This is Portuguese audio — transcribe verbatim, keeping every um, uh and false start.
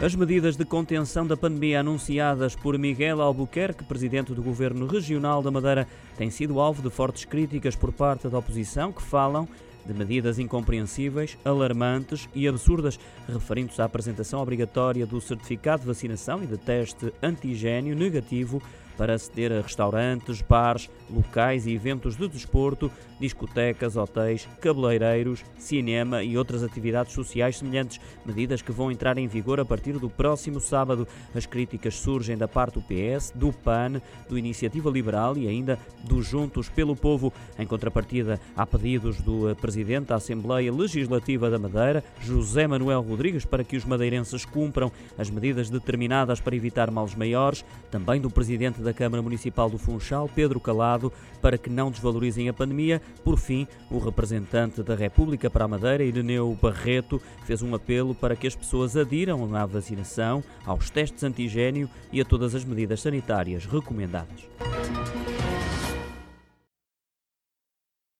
As medidas de contenção da pandemia anunciadas por Miguel Albuquerque, presidente do Governo Regional da Madeira, têm sido alvo de fortes críticas por parte da oposição, que falam de medidas incompreensíveis, alarmantes e absurdas, referindo-se à apresentação obrigatória do certificado de vacinação e de teste antigênio negativo para aceder a restaurantes, bares, locais e eventos de desporto, discotecas, hotéis, cabeleireiros, cinema e outras atividades sociais semelhantes, medidas que vão entrar em vigor a partir do próximo sábado. As críticas surgem da parte do P S, do P A N, do Iniciativa Liberal e ainda do Juntos pelo Povo. Em contrapartida, há pedidos do Presidente da Assembleia Legislativa da Madeira, José Manuel Rodrigues, para que os madeirenses cumpram as medidas determinadas para evitar males maiores, também do Presidente da da Câmara Municipal do Funchal, Pedro Calado, para que não desvalorizem a pandemia. Por fim, o representante da República para a Madeira, Ireneu Barreto, fez um apelo para que as pessoas adiram à vacinação, aos testes antigênio e a todas as medidas sanitárias recomendadas.